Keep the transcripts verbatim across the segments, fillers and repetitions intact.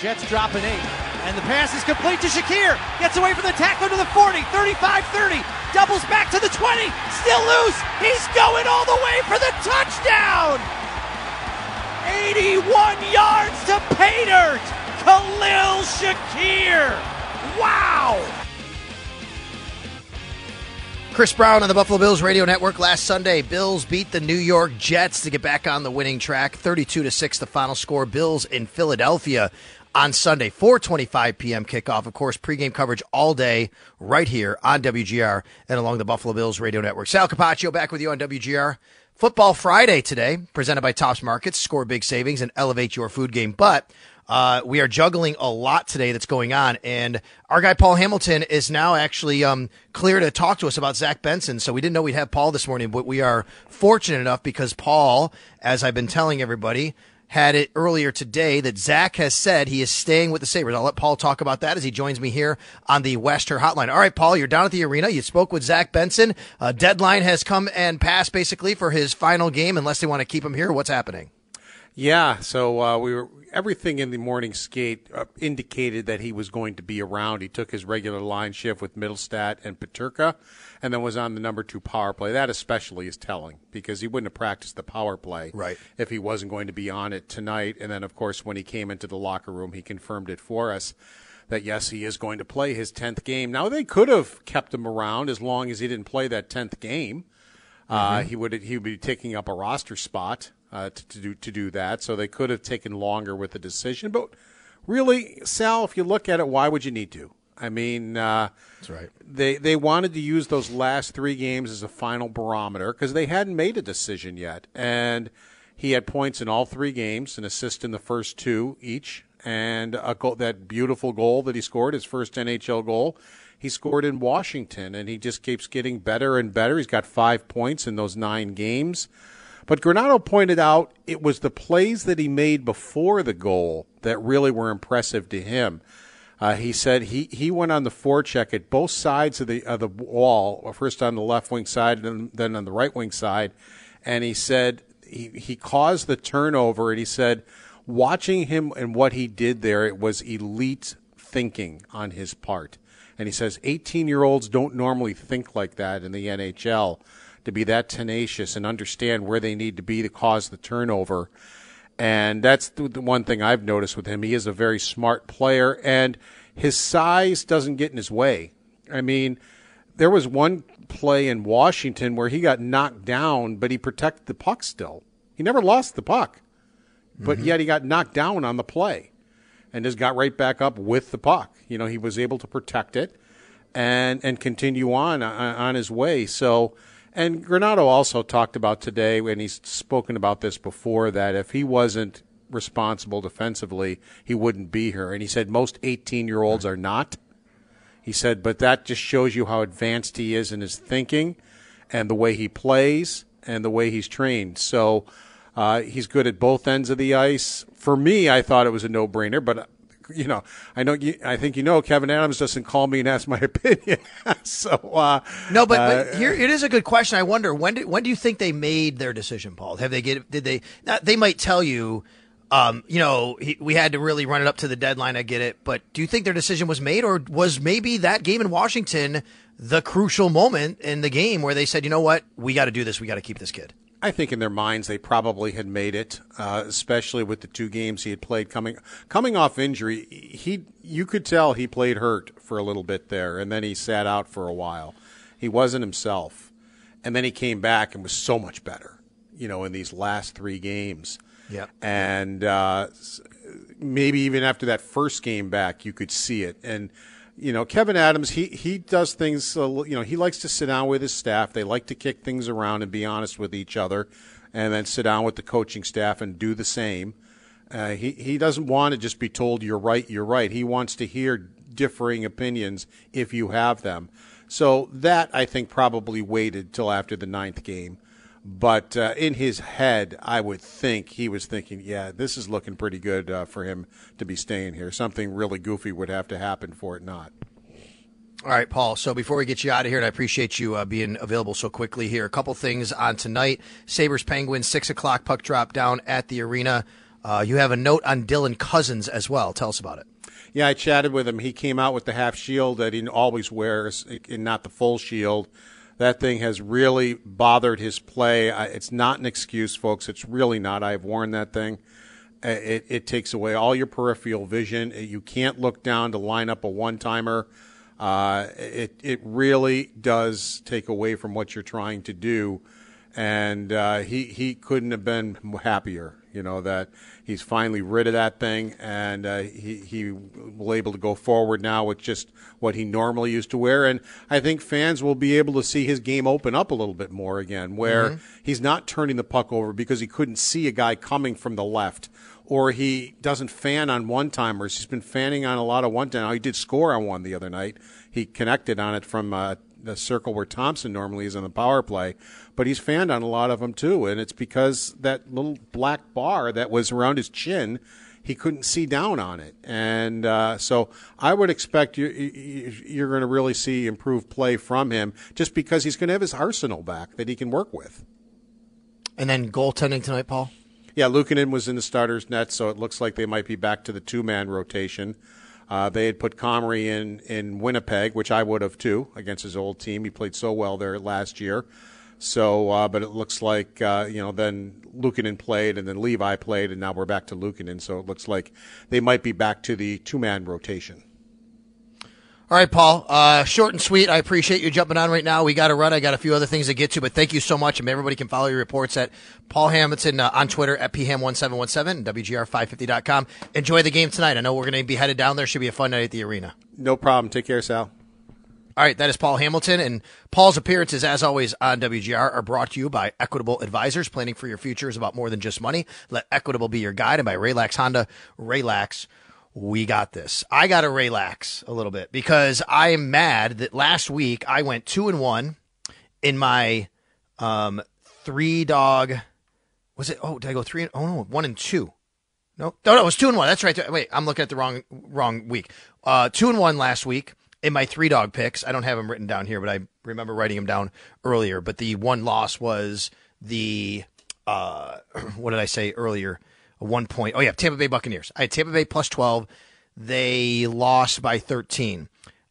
Jets dropping eight. And the pass is complete to Shakir. Gets away from the tackler to the forty, thirty-five, thirty. Doubles back to the twenty. Still loose. He's going all the way for the touchdown. eighty-one yards to pay dirt. Khalil Shakir. Wow. Chris Brown on the Buffalo Bills Radio Network. Last Sunday, Bills beat the New York Jets to get back on the winning track. thirty-two to six, the final score. Bills in Philadelphia on Sunday, four twenty-five p.m. kickoff. Of course, pregame coverage all day right here on W G R and along the Buffalo Bills Radio Network. Sal Capaccio back with you on W G R. Football Friday today, presented by Topps Markets. Score big savings and elevate your food game. But uh, we are juggling a lot today that's going on. And our guy Paul Hamilton is now actually um, clear to talk to us about Zach Benson. So we didn't know we'd have Paul this morning, but we are fortunate enough because Paul, as I've been telling everybody, had it earlier today that Zach has said he is staying with the Sabres. I'll let Paul talk about that as he joins me here on the Western Hotline. All right, Paul, you're down at the arena. You spoke with Zach Benson. Uh, deadline has come and passed basically for his final game, unless they want to keep him here. What's happening? Yeah, so uh, we were everything in the morning skate uh, indicated that he was going to be around. He took his regular line shift with Middlestat and Peterka, and then was on the number two power play. That especially is telling because he wouldn't have practiced the power play right. if he wasn't going to be on it tonight. And then, of course, when he came into the locker room, he confirmed it for us that, yes, he is going to play his tenth game. Now, they could have kept him around as long as he didn't play that tenth game. Mm-hmm. Uh, he would he would be taking up a roster spot. Uh, to, to do to do that, so they could have taken longer with the decision. But really, Sal, if you look at it, why would you need to? I mean, uh, that's right. They they wanted to use those last three games as a final barometer because they hadn't made a decision yet, and he had points in all three games, an assist in the first two each, and a goal, that beautiful goal that he scored, his first N H L goal. He scored in Washington, and he just keeps getting better and better. He's got five points in those nine games. But Granato pointed out it was the plays that he made before the goal that really were impressive to him. Uh, he said he, he went on the forecheck at both sides of the of the wall, first on the left wing side and then on the right wing side, and he said he, he caused the turnover, and he said watching him and what he did there, it was elite thinking on his part. And he says eighteen-year-olds don't normally think like that in the N H L. To be that tenacious and understand where they need to be to cause the turnover. And that's the one thing I've noticed with him. He is a very smart player, and his size doesn't get in his way. I mean, there was one play in Washington where he got knocked down, but he protected the puck still. He never lost the puck, but mm-hmm. yet he got knocked down on the play and just got right back up with the puck. You know, he was able to protect it and, and continue on, on, on his way. So, and Granato also talked about today, and he's spoken about this before, that if he wasn't responsible defensively, he wouldn't be here. And he said most eighteen-year-olds are not. He said, but that just shows you how advanced he is in his thinking and the way he plays and the way he's trained. So uh, he's good at both ends of the ice. For me, I thought it was a no-brainer, but you know, I know. You, I think you know. Kevin Adams doesn't call me and ask my opinion. so uh, no, but, but uh, here it is a good question. I wonder when. Did, when do you think they made their decision, Paul? Have they get? Did they? Now, they might tell you Um, you know, he, we had to really run it up to the deadline. I get it. But do you think their decision was made, or was maybe that game in Washington the crucial moment in the game where they said, you know what, we got to do this. We got to keep this kid. I think in their minds they probably had made it, uh, especially with the two games he had played coming coming off injury. He, you could tell he played hurt for a little bit there, and then he sat out for a while. He wasn't himself, and then he came back and was so much better, you know, in these last three games. Yeah, and uh, maybe even after that first game back, you could see it. And you know, Kevin Adams, he, he does things, uh, you know, he likes to sit down with his staff. They like to kick things around and be honest with each other, and then sit down with the coaching staff and do the same. Uh, he, he doesn't want to just be told, you're right, you're right. He wants to hear differing opinions if you have them. So that, I think, probably waited till after the ninth game. But uh, in his head, I would think he was thinking, yeah, this is looking pretty good uh, for him to be staying here. Something really goofy would have to happen for it not. All right, Paul. So before we get you out of here, and I appreciate you uh, being available so quickly here, a couple things on tonight. Sabres Penguins, six o'clock puck drop down at the arena. Uh, you have a note on Dylan Cousins as well. Tell us about it. Yeah, I chatted with him. He came out with the half shield that he always wears and not the full shield. That thing has really bothered his play. It's not an excuse, folks. It's really not. I've worn that thing. It, it takes away all your peripheral vision. You can't look down to line up a one-timer. Uh, it it really does take away from what you're trying to do. And uh, he, he couldn't have been happier, you know, that he's finally rid of that thing. And uh, he, he will able to go forward now with just what he normally used to wear. And I think fans will be able to see his game open up a little bit more again, where mm-hmm. he's not turning the puck over because he couldn't see a guy coming from the left. Or he doesn't fan on one-timers. He's been fanning on a lot of one-timers. He did score on one the other night. He connected on it from uh, – the circle where Thompson normally is on the power play, but he's fanned on a lot of them too. And it's because that little black bar that was around his chin, he couldn't see down on it. And uh, so I would expect you, you're going to really see improved play from him just because he's going to have his arsenal back that he can work with. And then goaltending tonight, Paul? Yeah, Luukkonen was in the starter's net, so it looks like they might be back to the two-man rotation. Uh, they had put Comrie in, in Winnipeg, which I would have too, against his old team. He played so well there last year. So, uh, but it looks like, uh, you know, then Luukkonen played and then Levi played, and now we're back to Luukkonen. So it looks like they might be back to the two-man rotation. All right, Paul. Uh, short and sweet. I appreciate you jumping on right now. We got to run. I got a few other things to get to, but thank you so much. And everybody can follow your reports at Paul Hamilton uh, on Twitter at P H A M one seven one seven, W G R five fifty dot com. Enjoy the game tonight. I know we're going to be headed down there. Should be a fun night at the arena. No problem. Take care, Sal. All right, that is Paul Hamilton, and Paul's appearances, as always, on W G R are brought to you by Equitable Advisors. Planning for your future is about more than just money. Let Equitable be your guide, and by Raylax Honda. Raylax, we got this. I got to relax a little bit because I am mad that last week I went two and one in my um, three dog. Was it? Oh, did I go three? And, oh, no, one and two. No, no, no, it was two and one. That's right. Wait, I'm looking at the wrong wrong week. Uh, two and one last week in my three dog picks. I don't have them written down here, but I remember writing them down earlier. But the one loss was the uh, what did I say earlier? One point. Oh, yeah. Tampa Bay Buccaneers. I had Tampa Bay plus twelve. They lost by thirteen.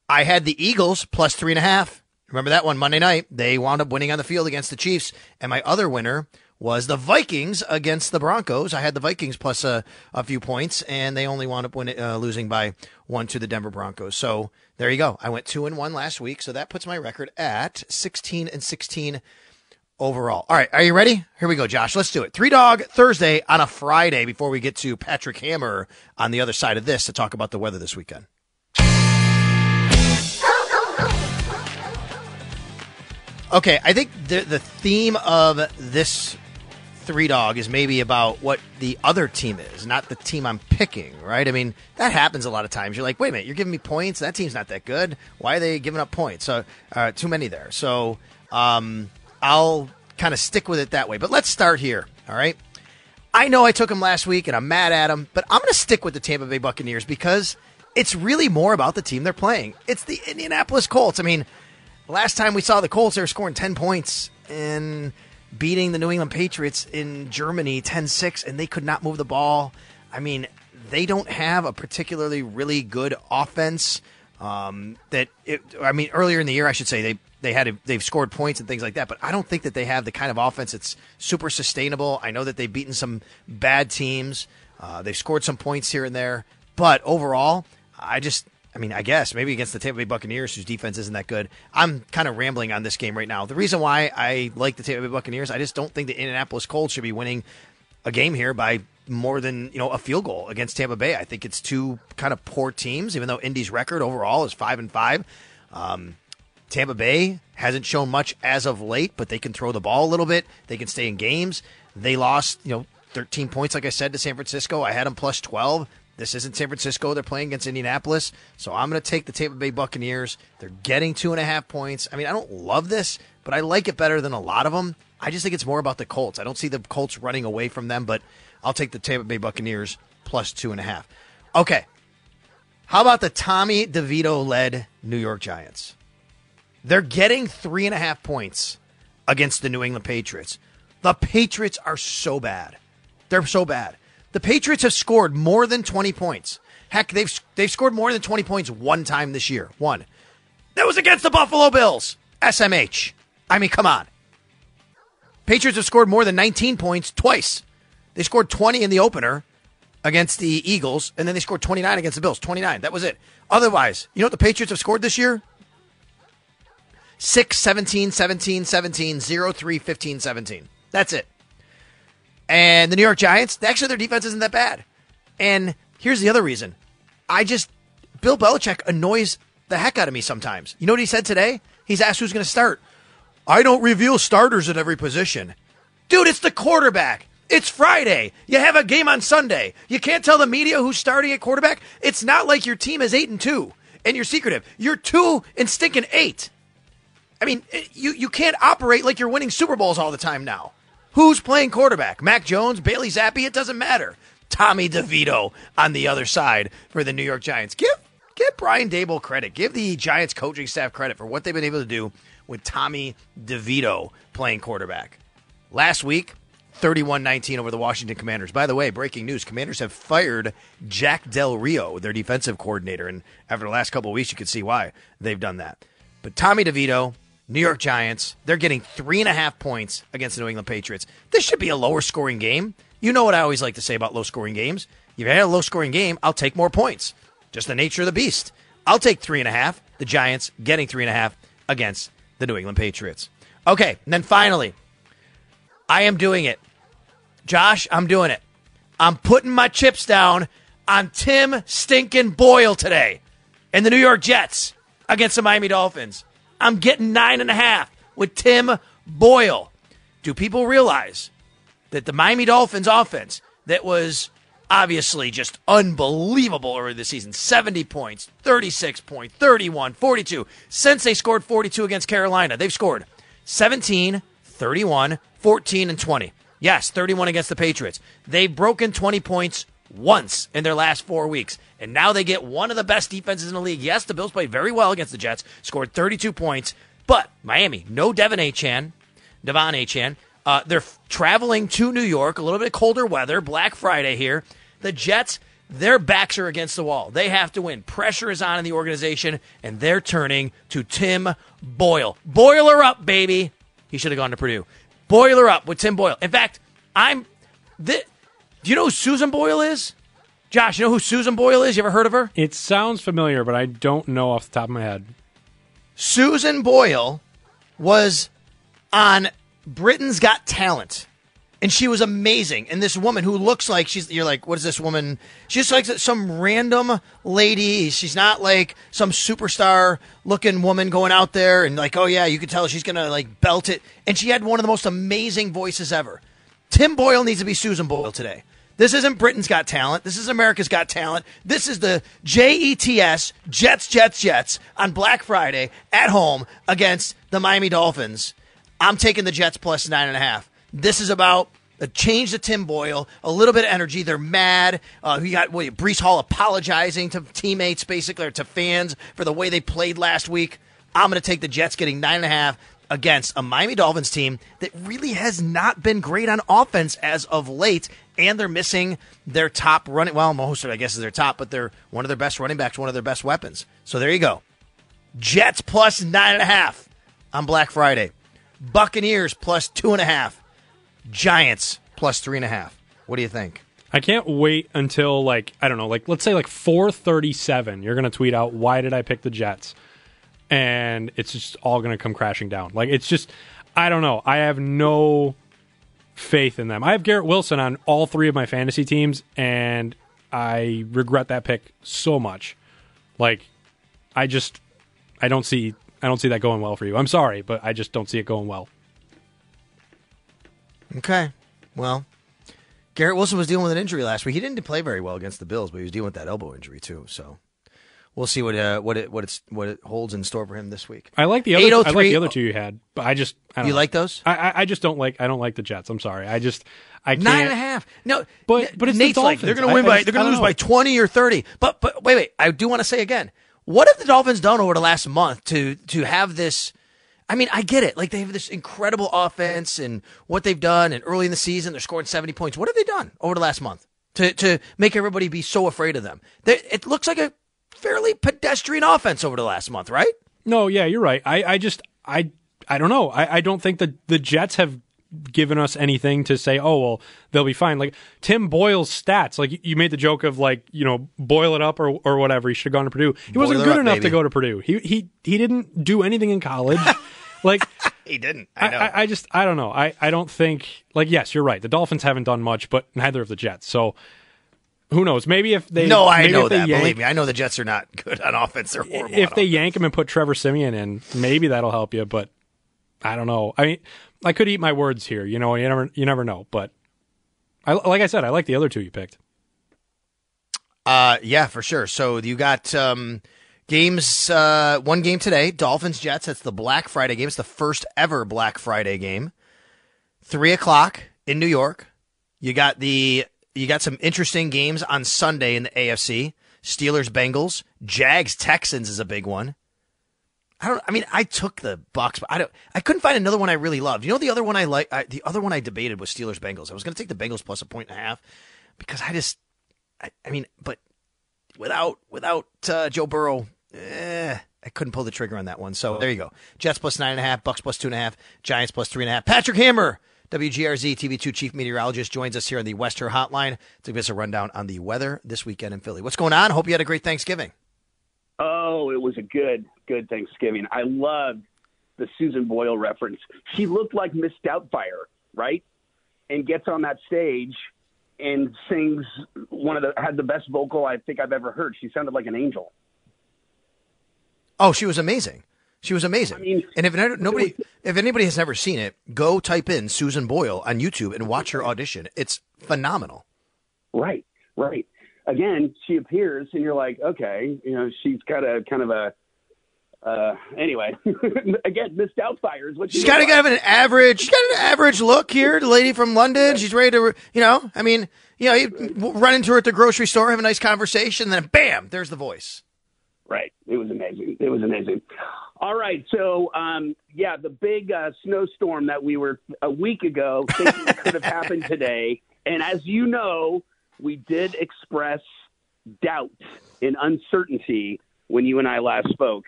I had the Eagles plus three and a half. Remember that one Monday night? They wound up winning on the field against the Chiefs. And my other winner was the Vikings against the Broncos. I had the Vikings plus a, a few points, and they only wound up winning, uh, losing by one to the Denver Broncos. So there you go. I went two and one last week. So that puts my record at sixteen and sixteen. Overall. All right. Are you ready? Here we go, Josh. Let's do it. Three Dog Thursday on a Friday before we get to Patrick Hammer on the other side of this to talk about the weather this weekend. Okay. I think the, the theme of this Three Dog is maybe about what the other team is, not the team I'm picking, right? I mean, that happens a lot of times. You're like, wait a minute, you're giving me points. That team's not that good. Why are they giving up points? So, uh, too many there. So, um, I'll kind of stick with it that way. But let's start here, all right? I know I took him last week, and I'm mad at him, but I'm going to stick with the Tampa Bay Buccaneers because it's really more about the team they're playing. It's the Indianapolis Colts. I mean, last time we saw the Colts, they were scoring ten points, and beating the New England Patriots in Germany ten six, and they could not move the ball. I mean, they don't have a particularly really good offense. Um, that it, I mean, earlier in the year, I should say, they they had a, they've scored points and things like that, but I don't think that they have the kind of offense that's super sustainable. I know that they've beaten some bad teams. Uh, they've scored some points here and there, but overall, I just, I mean, I guess maybe against the Tampa Bay Buccaneers, whose defense isn't that good. I'm kind of rambling on this game right now. The reason why I like the Tampa Bay Buccaneers, I just don't think the Indianapolis Colts should be winning a game here by more than, you know, a field goal against Tampa Bay. I think it's two kind of poor teams, even though Indy's record overall is five and five. Um, Tampa Bay hasn't shown much as of late, but they can throw the ball a little bit. They can stay in games. They lost, you know, thirteen points, like I said, to San Francisco. I had them plus twelve. This isn't San Francisco. They're playing against Indianapolis. So I'm going to take the Tampa Bay Buccaneers. They're getting two and a half points. I mean, I don't love this, but I like it better than a lot of them. I just think it's more about the Colts. I don't see the Colts running away from them, but I'll take the Tampa Bay Buccaneers plus two and a half. Okay. How about the Tommy DeVito-led New York Giants? They're getting three and a half points against the New England Patriots. The Patriots are so bad. They're so bad. The Patriots have scored more than twenty points. Heck, they've they've scored more than twenty points one time this year. One. That was against the Buffalo Bills. S M H. I mean, come on. Patriots have scored more than nineteen points twice. They scored twenty in the opener against the Eagles, and then they scored twenty-nine against the Bills. twenty-nine. That was it. Otherwise, you know what the Patriots have scored this year? six, seventeen, seventeen, seventeen, zero, three, fifteen, seventeen. That's it. And the New York Giants, actually their defense isn't that bad. And here's the other reason. I just, Bill Belichick annoys the heck out of me sometimes. You know what he said today? He's asked who's going to start. I don't reveal starters at every position. Dude, it's the quarterback. It's Friday. You have a game on Sunday. You can't tell the media who's starting at quarterback. It's not like your team is eight and two and you're secretive. You're two and stinking eight. I mean, you, you can't operate like you're winning Super Bowls all the time now. Who's playing quarterback? Mac Jones, Bailey Zappi? It doesn't matter. Tommy DeVito on the other side for the New York Giants. Give give Brian Daboll credit. Give the Giants coaching staff credit for what they've been able to do with Tommy DeVito playing quarterback. Last week, thirty-one nineteen over the Washington Commanders. By the way, breaking news, Commanders have fired Jack Del Rio, their defensive coordinator, and after the last couple of weeks, you can see why they've done that. But Tommy DeVito, New York Giants, they're getting three and a half points against the New England Patriots. This should be a lower-scoring game. You know what I always like to say about low-scoring games. If you had a low-scoring game, I'll take more points. Just the nature of the beast. I'll take three and a half. The Giants getting three and a half against the New England Patriots. Okay, and then finally, I am doing it. Josh, I'm doing it. I'm putting my chips down on Tim stinking Boyle today and the New York Jets against the Miami Dolphins. I'm getting nine and a half with Tim Boyle. Do people realize that the Miami Dolphins offense that was obviously just unbelievable early this season, seventy points, thirty-six points, thirty-one, forty-two. Since they scored forty-two against Carolina, they've scored seventeen, thirty-one, fourteen, and twenty. Yes, thirty-one against the Patriots. They've broken twenty points once in their last four weeks, and now they get one of the best defenses in the league. Yes, the Bills played very well against the Jets, scored thirty-two points, but Miami, no Devon Achane, Devon Achane. Uh, they're f- traveling to New York, a little bit colder weather, Black Friday here. The Jets, their backs are against the wall. They have to win. Pressure is on in the organization, and they're turning to Tim Boyle. Boiler up, baby. He should have gone to Purdue. Boiler up with Tim Boyle. In fact, I'm... Th- Do you know who Susan Boyle is? Josh, you know who Susan Boyle is? You ever heard of her? It sounds familiar, but I don't know off the top of my head. Susan Boyle was on Britain's Got Talent, and she was amazing. And this woman who looks like she's, you're like, what is this woman? She's like some random lady. She's not like some superstar looking woman going out there and like, oh yeah, you can tell she's going to like belt it. And she had one of the most amazing voices ever. Tim Boyle needs to be Susan Boyle today. This isn't Britain's Got Talent. This is America's Got Talent. This is the J E T S, Jets, Jets, Jets, on Black Friday at home against the Miami Dolphins. I'm taking the Jets plus nine and a half. This is about a change to Tim Boyle, a little bit of energy. They're mad. Uh, we got William Brees Hall apologizing to teammates, basically, or to fans for the way they played last week. I'm going to take the Jets getting nine and a half. against a Miami Dolphins team that really has not been great on offense as of late, and they're missing their top running. Well, most of it, I guess, is their top, but they're one of their best running backs, one of their best weapons. So there you go. Jets plus nine and a half on Black Friday. Buccaneers plus two and a half. Giants plus three and a half. What do you think? I can't wait until, like, I don't know, like, let's say like four thirty-seven, you're going to tweet out, why did I pick the Jets? And it's just all going to come crashing down. Like, it's just, I don't know. I have no faith in them. I have Garrett Wilson on all three of my fantasy teams, and I regret that pick so much. Like, I just, I don't see, I don't see that going well for you. I'm sorry, but I just don't see it going well. Okay. Well, Garrett Wilson was dealing with an injury last week. He didn't play very well against the Bills, but he was dealing with that elbow injury too. So we'll see what uh, what it what it's what it holds in store for him this week. I like the other I like the other two you had, but I just I don't you know. Like those? I, I I just don't like I don't like the Jets. I'm sorry. I just I can't. Nine and a half. No, but but it's Nate's the Dolphins. Like, they're going to win I, by I just, they're going to lose know. by twenty or thirty. But but wait wait I do want to say again, what have the Dolphins done over the last month to to have this? I mean, I get it. Like, they have this incredible offense and what they've done, and early in the season, they're scoring seventy points. What have they done over the last month to, to make everybody be so afraid of them? They, it looks like a fairly pedestrian offense over the last month, right? No, yeah, you're right. I, I just, I I don't know. I, I don't think that the Jets have given us anything to say, oh, well, they'll be fine. Like, Tim Boyle's stats, like, you made the joke of, like, you know, boil it up or or whatever. He should have gone to Purdue. He boil wasn't good up, enough baby. to go to Purdue. He he he didn't do anything in college. Like, he didn't. I know. I, I, I just, I don't know. I, I don't think, like, yes, you're right. The Dolphins haven't done much, but neither have the Jets. So who knows? Maybe if they. No, I know that. Yank, believe me. I know the Jets are not good on offense. They're horrible. If they offense. yank him and put Trevor Siemian in, maybe that'll help you. But I don't know. I mean, I could eat my words here. You know, you never, you never know. But I, like I said, I like the other two you picked. Uh, yeah, for sure. So you got, um, Games, uh, one game today, Dolphins-Jets. That's the Black Friday game. It's the first ever Black Friday game. Three o'clock in New York. You got the you got some interesting games on Sunday in the A F C. Steelers-Bengals, Jags-Texans is a big one. I don't. I mean, I took the Bucs, but I don't. I couldn't find another one I really loved. You know, the other one I like. I, the other one I debated was Steelers-Bengals. I was going to take the Bengals plus a point and a half because I just. I, I mean, but without without uh, Joe Burrow. Eh, I couldn't pull the trigger on that one. So there you go. Jets plus nine and a half, Bucks plus two and a half, Giants plus three and a half. Patrick Hammer, W G R Z T V two chief meteorologist, joins us here on the West Her Hotline to give us a rundown on the weather this weekend in Philly. What's going on? Hope you had a great Thanksgiving. Oh, it was a good, good Thanksgiving. I loved the Susan Boyle reference. She looked like Miss Doubtfire, right? And gets on that stage and sings one of the had the best vocal I think I've ever heard. She sounded like an angel. Oh, she was amazing. She was amazing. I mean, and if nobody, if anybody has never seen it, go type in Susan Boyle on YouTube and watch her audition. It's phenomenal. Right, right. Again, she appears, and you're like, okay, you know, she's got a kind of a. Uh, anyway, again, Miss Doubtfire is what she's got to have an average. She's got an average look here. The lady from London. She's ready to, you know, I mean, you know, you run into her at the grocery store, have a nice conversation, then bam, there's the voice. Right. It was amazing. It was amazing. All right. So, um, yeah, the big uh, snowstorm that we were a week ago thinking could have happened today. And as you know, we did express doubt and uncertainty when you and I last spoke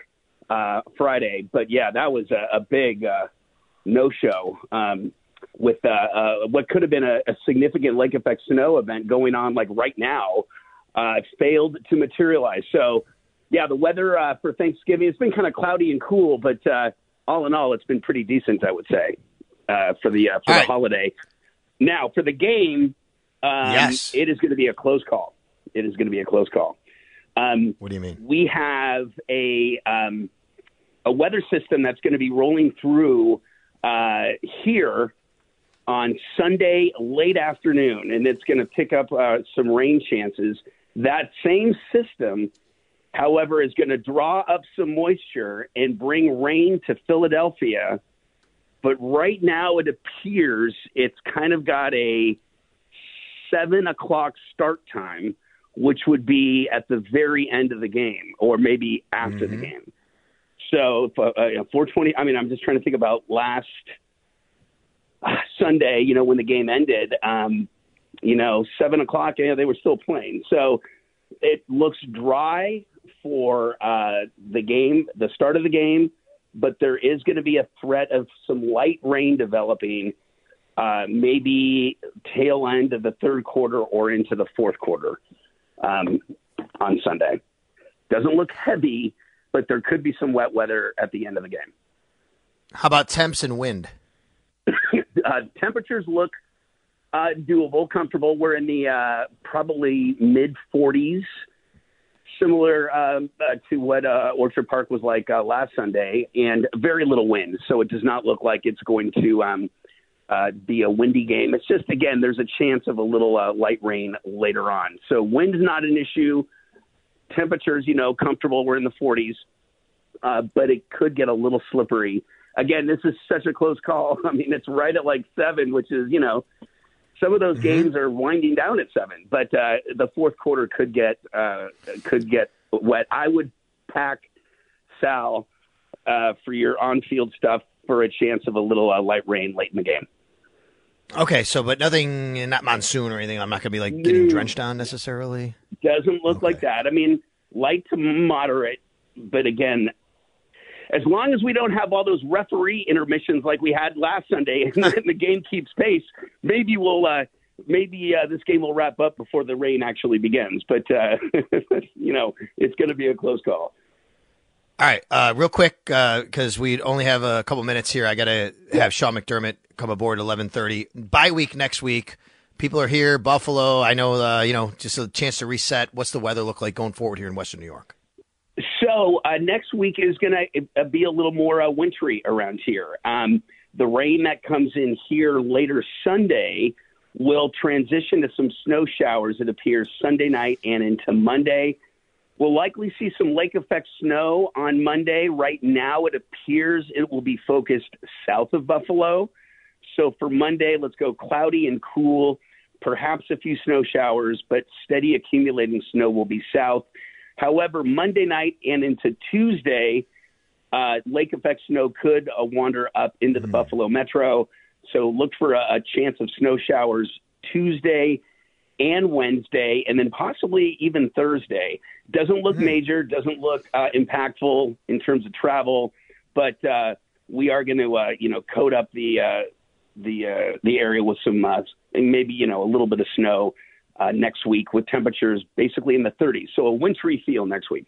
uh, Friday. But, yeah, that was a, a big uh, no-show um, with uh, uh, what could have been a, a significant lake effect snow event going on, like, right now. Uh, failed to materialize. So, yeah, the weather uh, for Thanksgiving, it's been kind of cloudy and cool, but uh, all in all, it's been pretty decent, I would say, uh, for the uh, for all the right. holiday. Now, for the game, um, yes. It is going to be a close call. It is going to be a close call. Um, what do you mean? We have a um, a weather system that's going to be rolling through uh, here on Sunday late afternoon, and it's going to pick up uh, some rain chances. That same system, however, is going to draw up some moisture and bring rain to Philadelphia. But right now it appears it's kind of got a seven o'clock start time, which would be at the very end of the game or maybe after mm-hmm. the game. So uh, four twenty, I mean, I'm just trying to think about last Sunday, you know, when the game ended, um, you know, seven o'clock, you know, they were still playing. So it looks dry for uh, the game, the start of the game, but there is going to be a threat of some light rain developing uh, maybe tail end of the third quarter or into the fourth quarter um, on Sunday. Doesn't look heavy, but there could be some wet weather at the end of the game. How about temps and wind? uh, temperatures look uh, doable, comfortable. We're in the uh, probably mid forties, similar um, uh, to what uh, Orchard Park was like uh, last Sunday, and very little wind. So it does not look like it's going to um, uh, be a windy game. It's just, again, there's a chance of a little uh, light rain later on. So wind's not an issue. Temperatures, you know, comfortable. We're in the forties, uh, but it could get a little slippery. Again, this is such a close call. I mean, it's right at like seven, which is, you know, some of those mm-hmm. games are winding down at seven, but uh, the fourth quarter could get uh, could get wet. I would pack Sal uh, for your on-field stuff for a chance of a little uh, light rain late in the game. Okay, so but nothing, not monsoon or anything. I'm not going to be like getting drenched on necessarily. Doesn't look okay. like that. I mean, light to moderate, but again, as long as we don't have all those referee intermissions like we had last Sunday, and the game keeps pace, maybe we'll uh, maybe uh, this game will wrap up before the rain actually begins. But uh, you know, it's going to be a close call. All right, uh, real quick, because uh, we only have a couple minutes here. I got to have Sean McDermott come aboard at eleven thirty. Bye week next week. People are here, Buffalo. I know, uh, you know, just a chance to reset. What's the weather look like going forward here in Western New York? So uh, next week is going to be a little more uh, wintry around here. Um, the rain that comes in here later Sunday will transition to some snow showers, it appears, Sunday night and into Monday. We'll likely see some lake effect snow on Monday. Right now, it appears it will be focused south of Buffalo. So for Monday, let's go cloudy and cool, perhaps a few snow showers, but steady accumulating snow will be south. However, Monday night and into Tuesday, uh, lake effect snow could uh, wander up into the mm-hmm. Buffalo metro. So look for a, a chance of snow showers Tuesday and Wednesday, and then possibly even Thursday. Doesn't look major, doesn't look uh, impactful in terms of travel, but uh, we are going to, uh, you know, coat up the uh, the uh, the area with some uh, and maybe, you know, a little bit of snow uh, next week with temperatures basically in the thirties. So a wintry feel next week.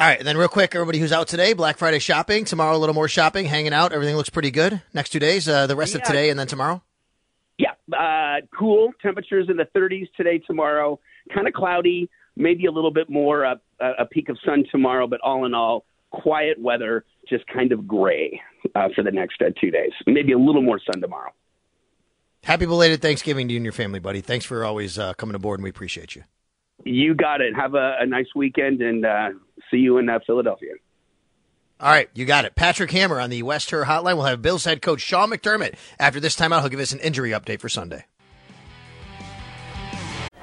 All right, and then real quick, everybody who's out today, Black Friday shopping. Tomorrow, a little more shopping, hanging out. Everything looks pretty good. Next two days, uh, the rest yeah. of today and then tomorrow. Yeah, uh, cool. Temperatures in the thirties today, tomorrow. Kind of cloudy, maybe a little bit more, a, a peak of sun tomorrow. But all in all, quiet weather, just kind of gray uh, for the next uh, two days. Maybe a little more sun tomorrow. Happy belated Thanksgiving to you and your family, buddy. Thanks for always uh, coming aboard, and we appreciate you. You got it. Have a, a nice weekend, and uh, see you in uh, Philadelphia. All right, you got it. Patrick Hammer on the West Her Hotline. We'll have Bills head coach Sean McDermott. After this timeout, he'll give us an injury update for Sunday.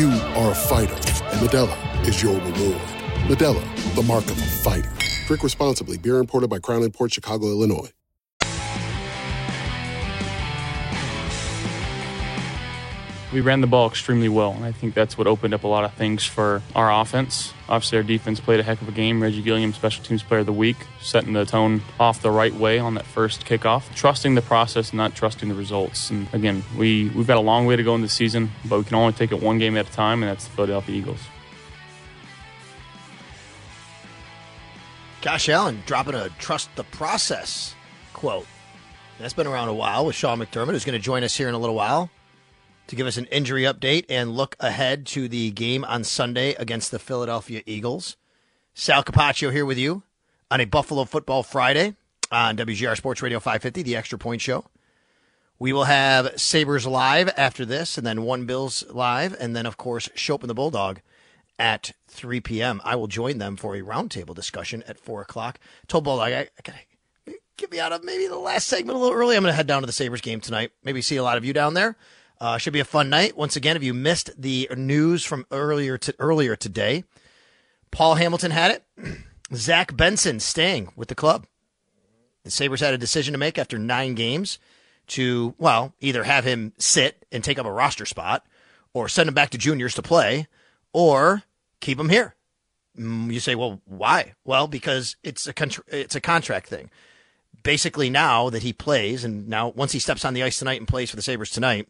You are a fighter, and Modelo is your reward. Modelo, the mark of a fighter. Drink responsibly. Beer imported by Crown Imports, Chicago, Illinois. We ran the ball extremely well, and I think that's what opened up a lot of things for our offense. Obviously, our defense played a heck of a game. Reggie Gilliam, Special Teams Player of the Week, setting the tone off the right way on that first kickoff. Trusting the process, not trusting the results. And again, we, we've got a long way to go in the season, but we can only take it one game at a time, and that's the Philadelphia Eagles. Josh Allen dropping a trust the process quote. That's been around a while with Sean McDermott, who's going to join us here in a little while to give us an injury update and look ahead to the game on Sunday against the Philadelphia Eagles. Sal Capaccio here with you on a Buffalo Football Friday on W G R Sports Radio five fifty, the Extra Point Show. We will have Sabres Live after this, and then One Bills Live, and then, of course, Schopen the Bulldog at three p.m. I will join them for a roundtable discussion at four o'clock. Told Bulldog, I, I gotta get me out of maybe the last segment a little early. I'm going to head down to the Sabres game tonight. Maybe see a lot of you down there. Uh, should be a fun night. Once again, if you missed the news from earlier to earlier today, Paul Hamilton had it. Zach Benson staying with the club. The Sabres had a decision to make after nine games to, well, either have him sit and take up a roster spot, or send him back to juniors to play, or keep him here. You say, well, why? Well, because it's a contra- it's a contract thing. Basically, now that he plays, and now once he steps on the ice tonight and plays for the Sabres tonight,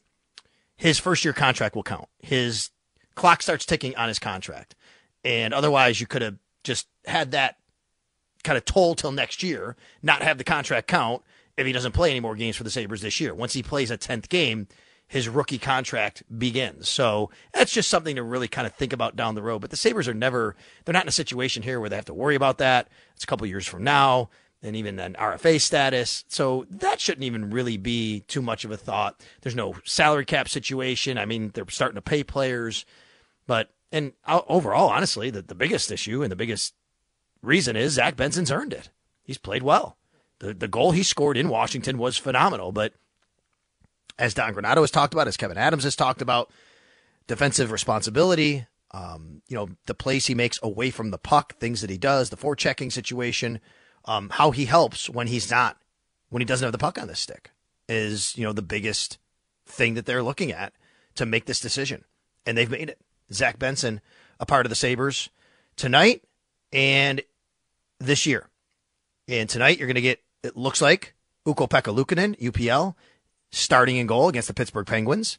his first-year contract will count. His clock starts ticking on his contract. And otherwise, you could have just had that kind of toll till next year, not have the contract count if he doesn't play any more games for the Sabres this year. Once he plays a tenth game, his rookie contract begins. So that's just something to really kind of think about down the road. But the Sabres are never – they're not in a situation here where they have to worry about that. It's a couple years from now. And even an R F A status. So that shouldn't even really be too much of a thought. There's no salary cap situation. I mean, they're starting to pay players. But, and overall, honestly, the, the biggest issue and the biggest reason is Zach Benson's earned it. He's played well. The the goal he scored in Washington was phenomenal. But as Don Granato has talked about, as Kevin Adams has talked about, defensive responsibility, um, you know, the plays he makes away from the puck, things that he does, the forechecking situation, Um, how he helps when he's not, when he doesn't have the puck on the stick is, you know, the biggest thing that they're looking at to make this decision. And they've made it. Zach Benson, a part of the Sabres tonight and this year. And tonight you're going to get, it looks like, Ukko-Pekka Luukkonen, U P L, starting in goal against the Pittsburgh Penguins.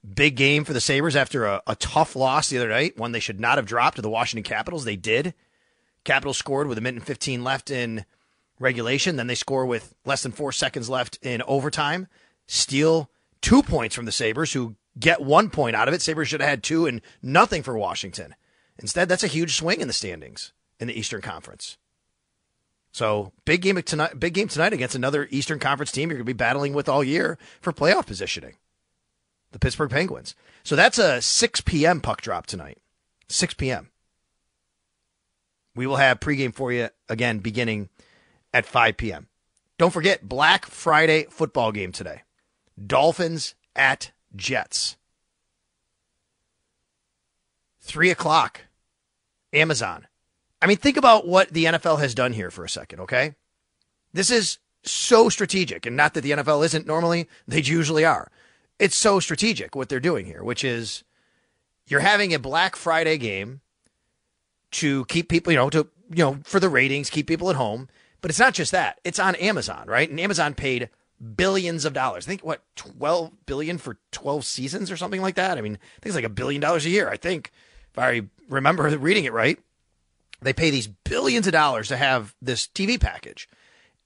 Big game for the Sabres after a, a tough loss the other night, one they should not have dropped to the Washington Capitals. They did. Capitals scored with a minute and fifteen left in regulation. Then they score with less than four seconds left in overtime. Steal two points from the Sabres, who get one point out of it. Sabres should have had two and nothing for Washington. Instead, that's a huge swing in the standings in the Eastern Conference. So big game tonight, big game tonight against another Eastern Conference team you're going to be battling with all year for playoff positioning, the Pittsburgh Penguins. So that's a six p.m. puck drop tonight, six p.m. We will have pregame for you again beginning at five p.m. Don't forget, Black Friday football game today. Dolphins at Jets. three o'clock, Amazon. I mean, think about what the N F L has done here for a second, okay? This is so strategic, and not that the N F L isn't normally. They usually are. It's so strategic what they're doing here, which is you're having a Black Friday game to keep people, you know, to, you know, for the ratings, keep people at home. But it's not just that. It's on Amazon, right? And Amazon paid billions of dollars. I think, what, twelve billion dollars for twelve seasons or something like that? I mean, I think it's like a billion dollars a year, I think, if I remember reading it right. They pay these billions of dollars to have this T V package.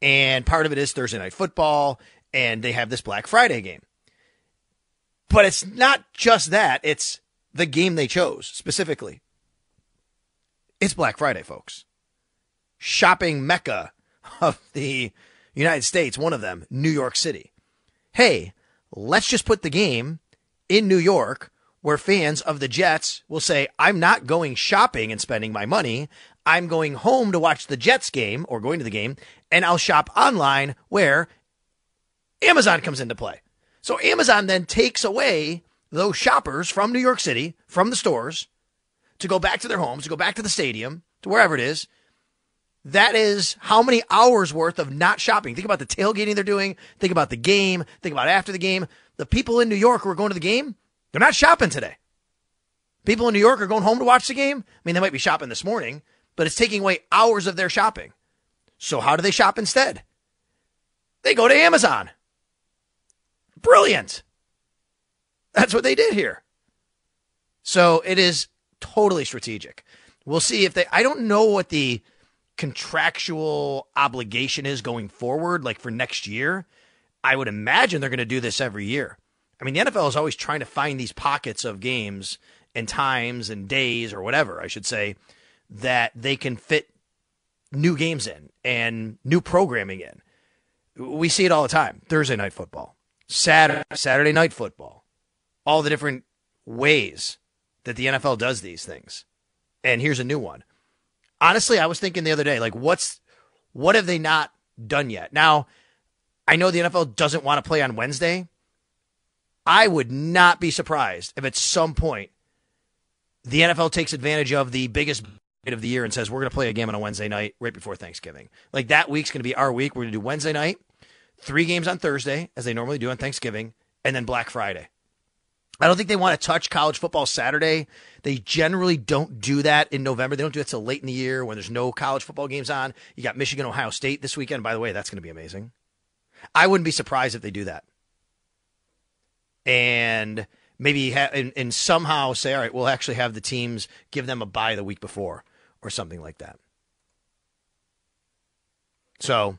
And part of it is Thursday Night Football, and they have this Black Friday game. But it's not just that. It's the game they chose specifically. It's Black Friday, folks. Shopping mecca of the United States, one of them, New York City. Hey, let's just put the game in New York where fans of the Jets will say, I'm not going shopping and spending my money. I'm going home to watch the Jets game or going to the game, and I'll shop online where Amazon comes into play. So Amazon then takes away those shoppers from New York City, from the stores, to go back to their homes, to go back to the stadium, to wherever it is. That is how many hours worth of not shopping. Think about the tailgating they're doing. Think about the game. Think about after the game. The people in New York who are going to the game, they're not shopping today. People in New York are going home to watch the game. I mean, they might be shopping this morning, but it's taking away hours of their shopping. So how do they shop instead? They go to Amazon. Brilliant. That's what they did here. So it is totally strategic. We'll see if they, I don't know what the contractual obligation is going forward, like for next year. I would imagine they're going to do this every year. I mean, the N F L is always trying to find these pockets of games and times and days or whatever, I should say, that they can fit new games in and new programming in. We see it all the time. Thursday night football, Saturday, Saturday night football, all the different ways that the N F L does these things. And here's a new one. Honestly, I was thinking the other day, like, what's what have they not done yet? Now, I know the N F L doesn't want to play on Wednesday. I would not be surprised if at some point the N F L takes advantage of the biggest night of the year and says, we're going to play a game on a Wednesday night right before Thanksgiving. Like, that week's going to be our week. We're going to do Wednesday night, three games on Thursday, as they normally do on Thanksgiving, and then Black Friday. I don't think they want to touch college football Saturday. They generally don't do that in November. They don't do it till late in the year when there's no college football games on. You got Michigan, Ohio State this weekend. By the way, that's going to be amazing. I wouldn't be surprised if they do that. And maybe ha- and, and somehow say, all right, we'll actually have the teams give them a bye the week before or something like that. So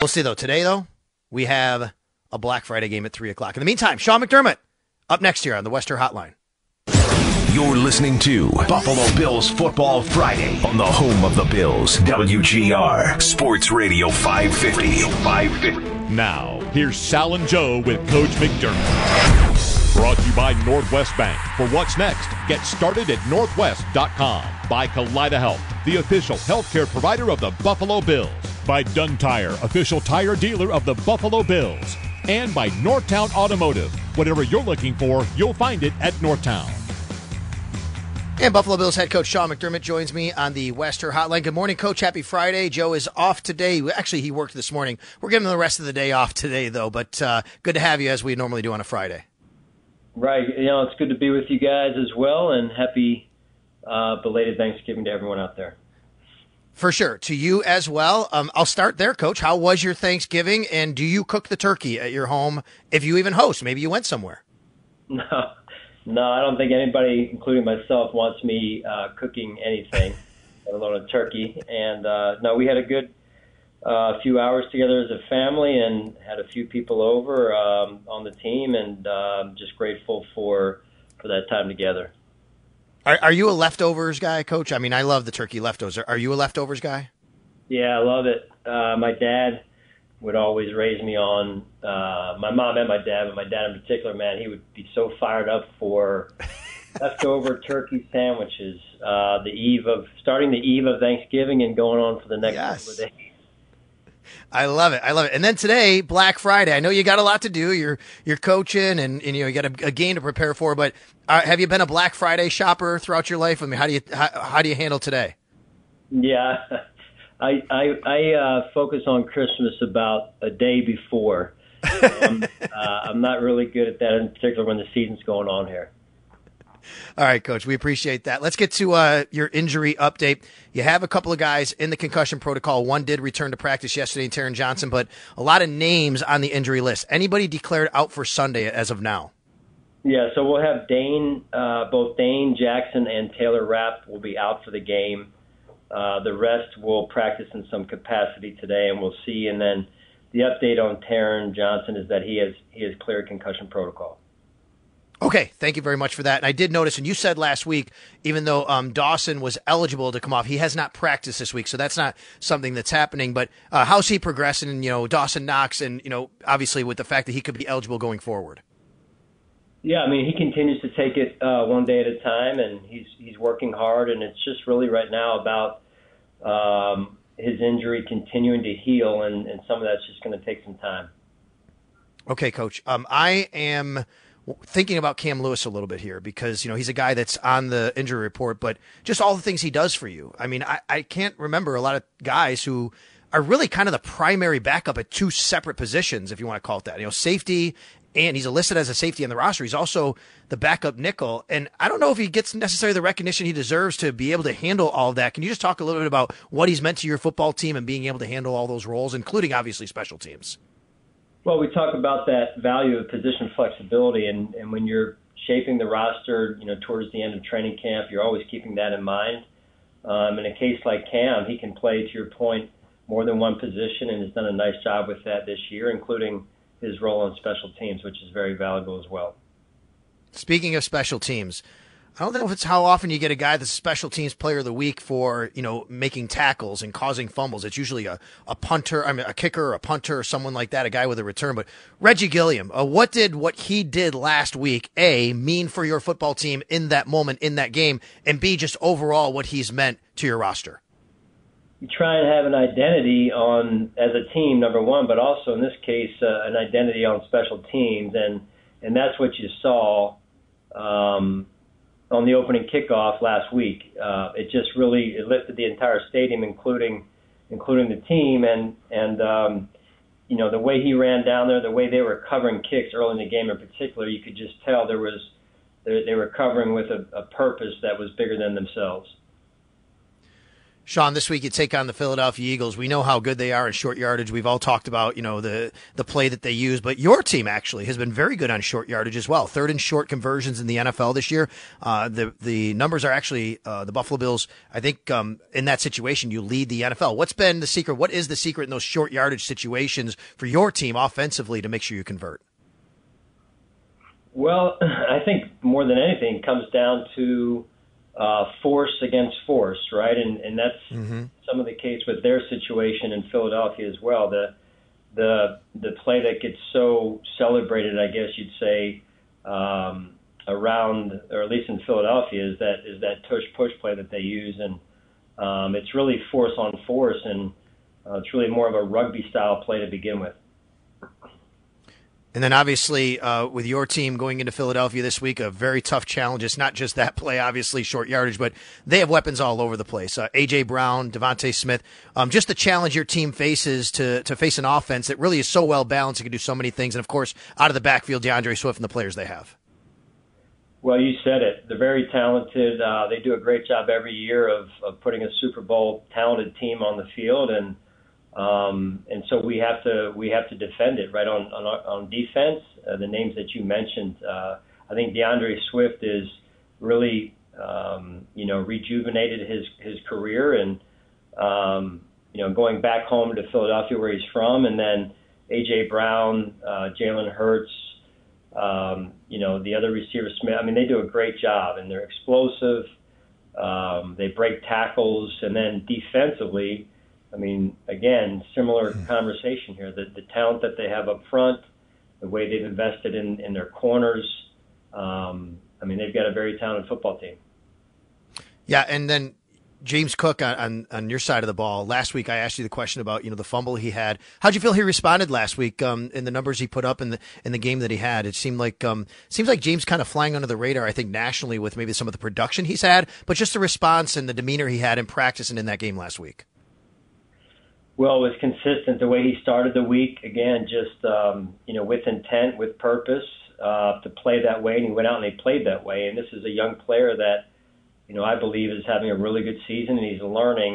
We'll see, though. Today, though, we have a Black Friday game at three o'clock. In the meantime, Sean McDermott up next here on the Western Hotline. You're listening to Buffalo Bills Football Friday on the home of the Bills, W G R Sports Radio five fifty. Now, here's Sal and Joe with Coach McDermott. Brought to you by Northwest Bank. For what's next, get started at northwest dot com. By Kaleida Health, the official healthcare provider of the Buffalo Bills. By Dunn Tire, official tire dealer of the Buffalo Bills. And by Northtown Automotive. Whatever you're looking for, you'll find it at Northtown. And Buffalo Bills head coach Sean McDermott joins me on the Western Hotline. Good morning, Coach. Happy Friday. Joe is off today. Actually, he worked this morning. We're giving him the rest of the day off today, though. But uh, good to have you, as we normally do on a Friday. Right. You know, it's good to be with you guys as well. And happy uh, belated Thanksgiving to everyone out there. For sure. To you as well. Um, I'll start there, Coach. How was your Thanksgiving, and do you cook the turkey at your home if you even host? Maybe you went somewhere. No, no, I don't think anybody, including myself, wants me uh, cooking anything, let alone a turkey. And uh, no, we had a good uh, few hours together as a family and had a few people over um, on the team, and uh, just grateful for for that time together. Are, are you a leftovers guy, Coach? I mean, I love the turkey leftovers. Are, are you a leftovers guy? Yeah, I love it. Uh, my dad would always raise me on, uh, my mom and my dad, but my dad in particular, man, he would be so fired up for leftover turkey sandwiches, uh, the eve of, starting the eve of Thanksgiving and going on for the next yes. couple of days. I love it. I love it. And then today, Black Friday. I know you got a lot to do. You're you're coaching, and, and you know you got a, a game to prepare for. But uh, have you been a Black Friday shopper throughout your life? I mean, how do you how, how do you handle today? Yeah, I I, I uh, focus on Christmas about a day before. So I'm, uh, I'm not really good at that, in particular when the season's going on here. All right, Coach, we appreciate that. Let's get to uh, your injury update. You have a couple of guys in the concussion protocol. One did return to practice yesterday, Taron Johnson, but a lot of names on the injury list. Anybody declared out for Sunday as of now? Yeah, so we'll have Dane, uh, both Dane Jackson and Taylor Rapp will be out for the game. Uh, the rest will practice in some capacity today, and we'll see. And then the update on Taron Johnson is that he has he has cleared concussion protocol. Okay, thank you very much for that. And I did notice, and you said last week, even though um, Dawson was eligible to come off, he has not practiced this week, so that's not something that's happening. But uh, how's he progressing? And, you know, Dawson Knox, and you know, obviously with the fact that he could be eligible going forward. Yeah, I mean, he continues to take it uh, one day at a time, and he's he's working hard. And it's just really right now about um, his injury continuing to heal, and, and some of that's just going to take some time. Okay, Coach. Um, I am thinking about Cam Lewis a little bit here because, you know, he's a guy that's on the injury report, but just all the things he does for you. I mean, I, I can't remember a lot of guys who are really kind of the primary backup at two separate positions, if you want to call it that. You know, safety, and he's listed as a safety on the roster. He's also the backup nickel. And I don't know if he gets necessarily the recognition he deserves to be able to handle all of that. Can you just talk a little bit about what he's meant to your football team and being able to handle all those roles, including obviously special teams? Well, we talk about that value of position flexibility, and, and when you're shaping the roster, you know, towards the end of training camp, you're always keeping that in mind. Um, in a case like Cam, he can play, to your point, more than one position, and has done a nice job with that this year, including his role on special teams, which is very valuable as well. Speaking of special teams, I don't know if it's how often you get a guy that's a special teams player of the week for, you know, making tackles and causing fumbles. It's usually a, a punter, I mean, a kicker, a punter, or someone like that, a guy with a return. But Reggie Gilliam, uh, what did what he did last week, A, mean for your football team in that moment, in that game, and B, just overall what he's meant to your roster? You try and have an identity on as a team, number one, but also in this case, uh, an identity on special teams. And, and that's what you saw Um, on the opening kickoff last week. Uh, it just really it lifted the entire stadium, including including the team. And, and um, you know, the way he ran down there, the way they were covering kicks early in the game in particular, you could just tell there was they, they were covering with a, a purpose that was bigger than themselves. Sean, this week you take on the Philadelphia Eagles. We know how good they are in short yardage. We've all talked about, you know, the the play that they use, but your team actually has been very good on short yardage as well. Third and short conversions in the N F L this year. Uh, the the numbers are actually uh, the Buffalo Bills. I think um, in that situation you lead the N F L. What's been the secret? What is the secret in those short yardage situations for your team offensively to make sure you convert? Well, I think more than anything it comes down to Uh, force against force, right? And and that's mm-hmm. some of the case with their situation in Philadelphia as well. The the the play that gets so celebrated, I guess you'd say, um, around, or at least in Philadelphia, is that is that tush push play that they use, and um, it's really force on force, and uh, it's really more of a rugby style play to begin with. And then obviously uh, with your team going into Philadelphia this week, a very tough challenge. It's not just that play, obviously, short yardage, but they have weapons all over the place. Uh, A J. Brown, Devontae Smith, um, just the challenge your team faces to, to face an offense that really is so well-balanced, it can do so many things. And, of course, out of the backfield, DeAndre Swift and the players they have. Well, you said it. They're very talented. Uh, they do a great job every year of, of putting a Super Bowl talented team on the field, and Um, and so we have to we have to defend it right on on, on defense. Uh, the names that you mentioned, uh, I think DeAndre Swift is really um, you know rejuvenated his, his career, and um, you know going back home to Philadelphia where he's from, and then A J. Brown, uh, Jalen Hurts, um, you know the other receiver Smith. I mean they do a great job, and they're explosive. Um, they break tackles, and then defensively, I mean, again, similar conversation here. The, the talent that they have up front, the way they've invested in, in their corners. Um, I mean, they've got a very talented football team. Yeah, and then James Cook on, on, on your side of the ball. Last week I asked you the question about, you know, the fumble he had. How'd you feel he responded last week um, in the numbers he put up in the in the game that he had? It seemed like um, seems like James kind of flying under the radar, I think, nationally with maybe some of the production he's had, but just the response and the demeanor he had in practice and in that game last week. Well, it was consistent the way he started the week. Again, just um, you know, with intent, with purpose, uh, to play that way, and he went out and they played that way. And this is a young player that, you know, I believe is having a really good season, and he's learning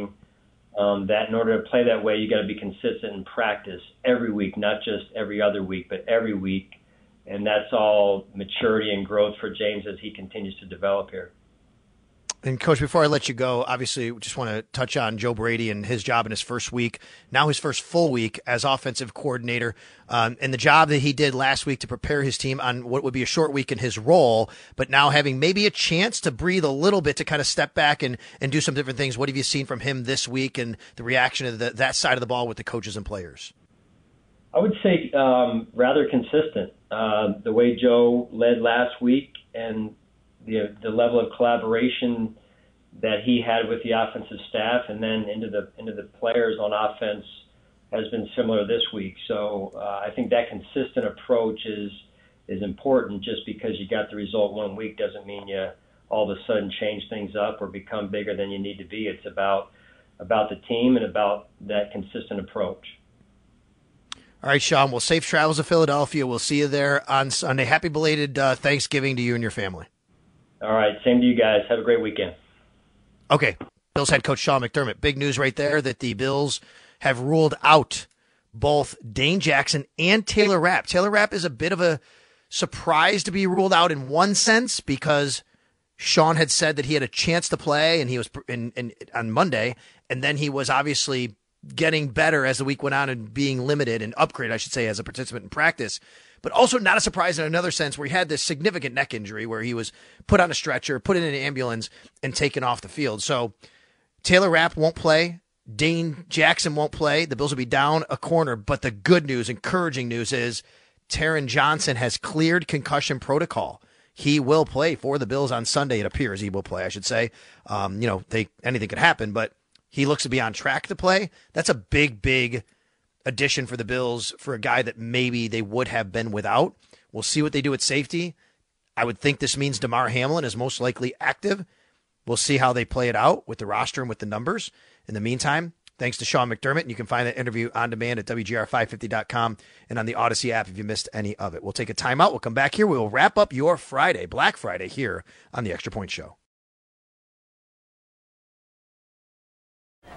um, that in order to play that way, you got to be consistent in practice every week, not just every other week, but every week. And that's all maturity and growth for James as he continues to develop here. And, Coach, before I let you go, obviously we just want to touch on Joe Brady and his job in his first week, now his first full week as offensive coordinator, um, and the job that he did last week to prepare his team on what would be a short week in his role, but now having maybe a chance to breathe a little bit, to kind of step back and, and do some different things. What have you seen from him this week and the reaction of the, that side of the ball with the coaches and players? I would say um, rather consistent. Uh, the way Joe led last week and The, the level of collaboration that he had with the offensive staff and then into the into the players on offense has been similar this week. So uh, I think that consistent approach is is important. Just because you got the result one week doesn't mean you all of a sudden change things up or become bigger than you need to be. It's about about the team and about that consistent approach. All right, Sean. Well, safe travels to Philadelphia. We'll see you there on Sunday. Happy belated uh, Thanksgiving to you and your family. All right. Same to you guys. Have a great weekend. Okay. Bills head coach Sean McDermott. Big news right there that the Bills have ruled out both Dane Jackson and Taylor Rapp. Taylor Rapp is a bit of a surprise to be ruled out in one sense because Sean had said that he had a chance to play and he was in, in, on Monday, and then he was obviously getting better as the week went on and being limited and upgraded, I should say, as a participant in practice. But also not a surprise in another sense where he had this significant neck injury where he was put on a stretcher, put in an ambulance, and taken off the field. So Taylor Rapp won't play. Dane Jackson won't play. The Bills will be down a corner. But the good news, encouraging news, is Taron Johnson has cleared concussion protocol. He will play for the Bills on Sunday. It appears he will play, I should say. Um, you know, they, anything could happen, but he looks to be on track to play. That's a big, big addition for the Bills for a guy that maybe they would have been without. We'll see what they do at safety. I would think this means DeMar Hamlin is most likely active. We'll see how they play it out with the roster and with the numbers. In the meantime, thanks to Sean McDermott, and you can find that interview on demand at W G R five fifty dot com and on the Odyssey app if you missed any of it. We'll take a timeout. We'll come back here. We will wrap up your Friday, Black Friday, here on the Extra Point Show.